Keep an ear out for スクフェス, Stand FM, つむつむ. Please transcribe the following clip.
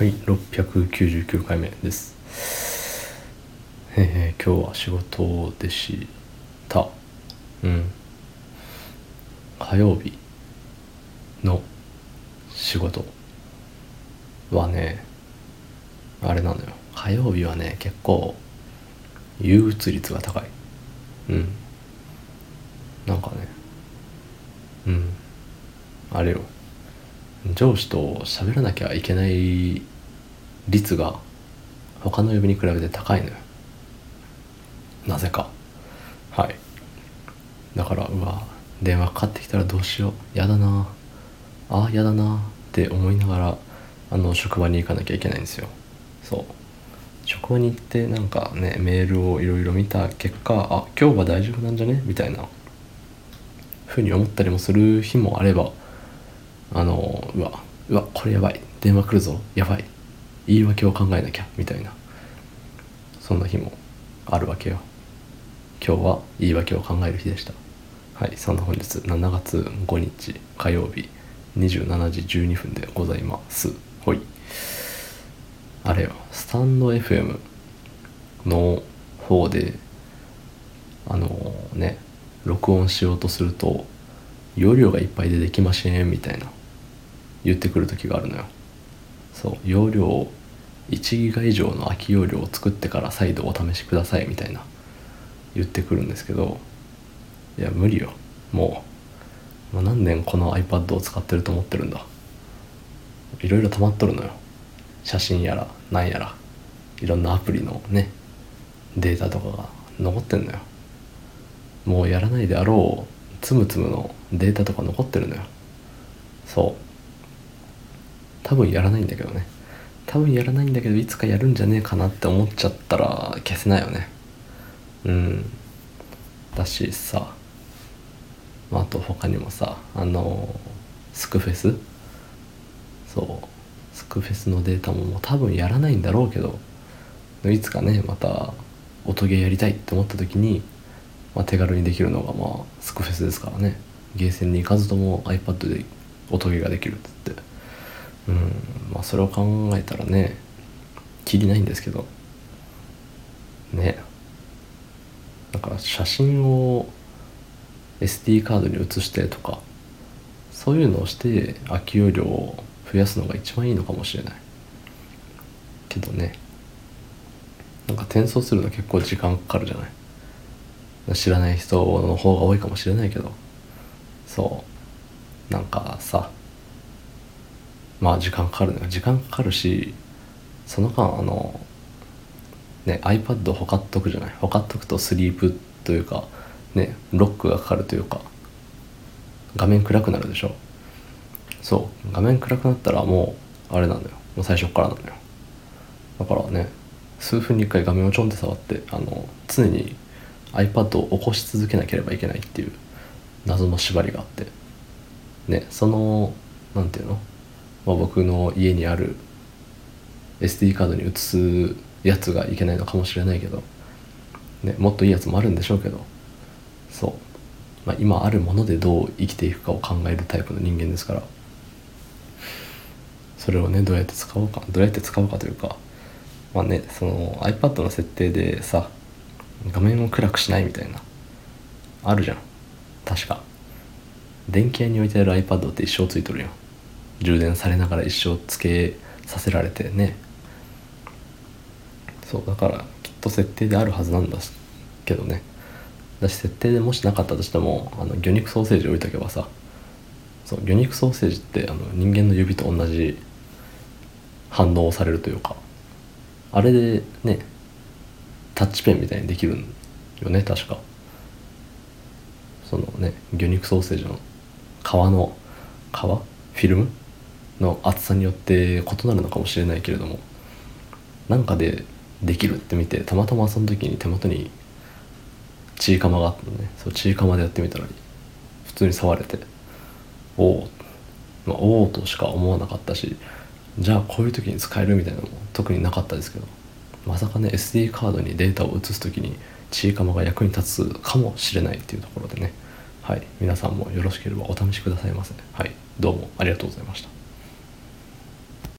はい、699回目です。今日は仕事でした。火曜日の仕事はね、あれなのよ。火曜日はね、結構憂鬱率が高い。なんかね、あれよ。上司と喋らなきゃいけない率が他の曜日に比べて高いのよ、なぜか。はい。だから、電話かかってきたらどうしよう、やだなって思いながら職場に行かなきゃいけないんですよ。そう、職場に行ってなんかね、メールをいろいろ見た結果、今日は大丈夫なんじゃねみたいなふうに思ったりもする日もあれば、うわこれやばい、電話来るぞ、やばい、言い訳を考えなきゃみたいな、そんな日もあるわけよ。今日は言い訳を考える日でした。はい、そんな本日7月5日火曜日27時12分でございます。ほい、あれよ、スタンド FM の方で録音しようとすると容量がいっぱいでできませんみたいな言ってくる時があるのよ。そう、容量を1ギガ以上の空き容量を作ってから再度お試しくださいみたいな言ってくるんですけど、いや無理よ。もう何年この iPad を使ってると思ってるんだ。いろいろ溜まっとるのよ。写真やらなんやらいろんなアプリのねデータとかが残ってんのよ。もうやらないであろうつむつむのデータとか残ってるのよ。そう、多分やらないんだけどいつかやるんじゃねえかなって思っちゃったら消せないよね。だしさ、あと他にもさ、スクフェスのデータも多分やらないんだろうけど、いつかねまた音ゲーやりたいって思った時に、手軽にできるのがスクフェスですからね。ゲーセンに行かずとも iPad で音ゲーができるって。それを考えたらね、きりないんですけどね。だから写真を SD カードに写してとか、そういうのをして空き容量を増やすのが一番いいのかもしれないけどね。なんか転送するの結構時間かかるじゃない、知らない人の方が多いかもしれないけど。そう、なんかさ、時間かかるし、その間iPad をほかっとくとスリープというかね、ロックがかかるというか、画面暗くなるでしょ。そう、画面暗くなったらもうあれなんだよ、もう最初からなんだよ。だからね、数分に1回画面をちょんって触って、常に iPad を起こし続けなければいけないっていう謎の縛りがあってね。そのなんていうの、僕の家にある SD カードに移すやつがいけないのかもしれないけど、もっといいやつもあるんでしょうけど。そう、今あるものでどう生きていくかを考えるタイプの人間ですから、それをねどうやって使おうかというか、その iPad の設定でさ、画面を暗くしないみたいなあるじゃん。確か電気屋に置いてある iPad って一生ついとるよ。充電されながら一生つけさせられてね。そう、だからきっと設定であるはずなんだけどね。だし設定でもしなかったとしても、魚肉ソーセージ置いとけばさ、そう魚肉ソーセージって人間の指と同じ反応をされるというか、あれでねタッチペンみたいにできるんよね確か。そのね、魚肉ソーセージの皮フィルムの厚さによって異なるのかもしれないけれども、なんかでできるって見て、たまたまその時に手元にチーカマがあったのね。そう、チーカマでやってみたら普通に触れて、おおとしか思わなかったし、じゃあこういう時に使えるみたいなのも特になかったですけど、まさかね SD カードにデータを移す時にチーカマが役に立つかもしれないっていうところでね。はい、皆さんもよろしければお試しくださいませ。はい、どうもありがとうございました。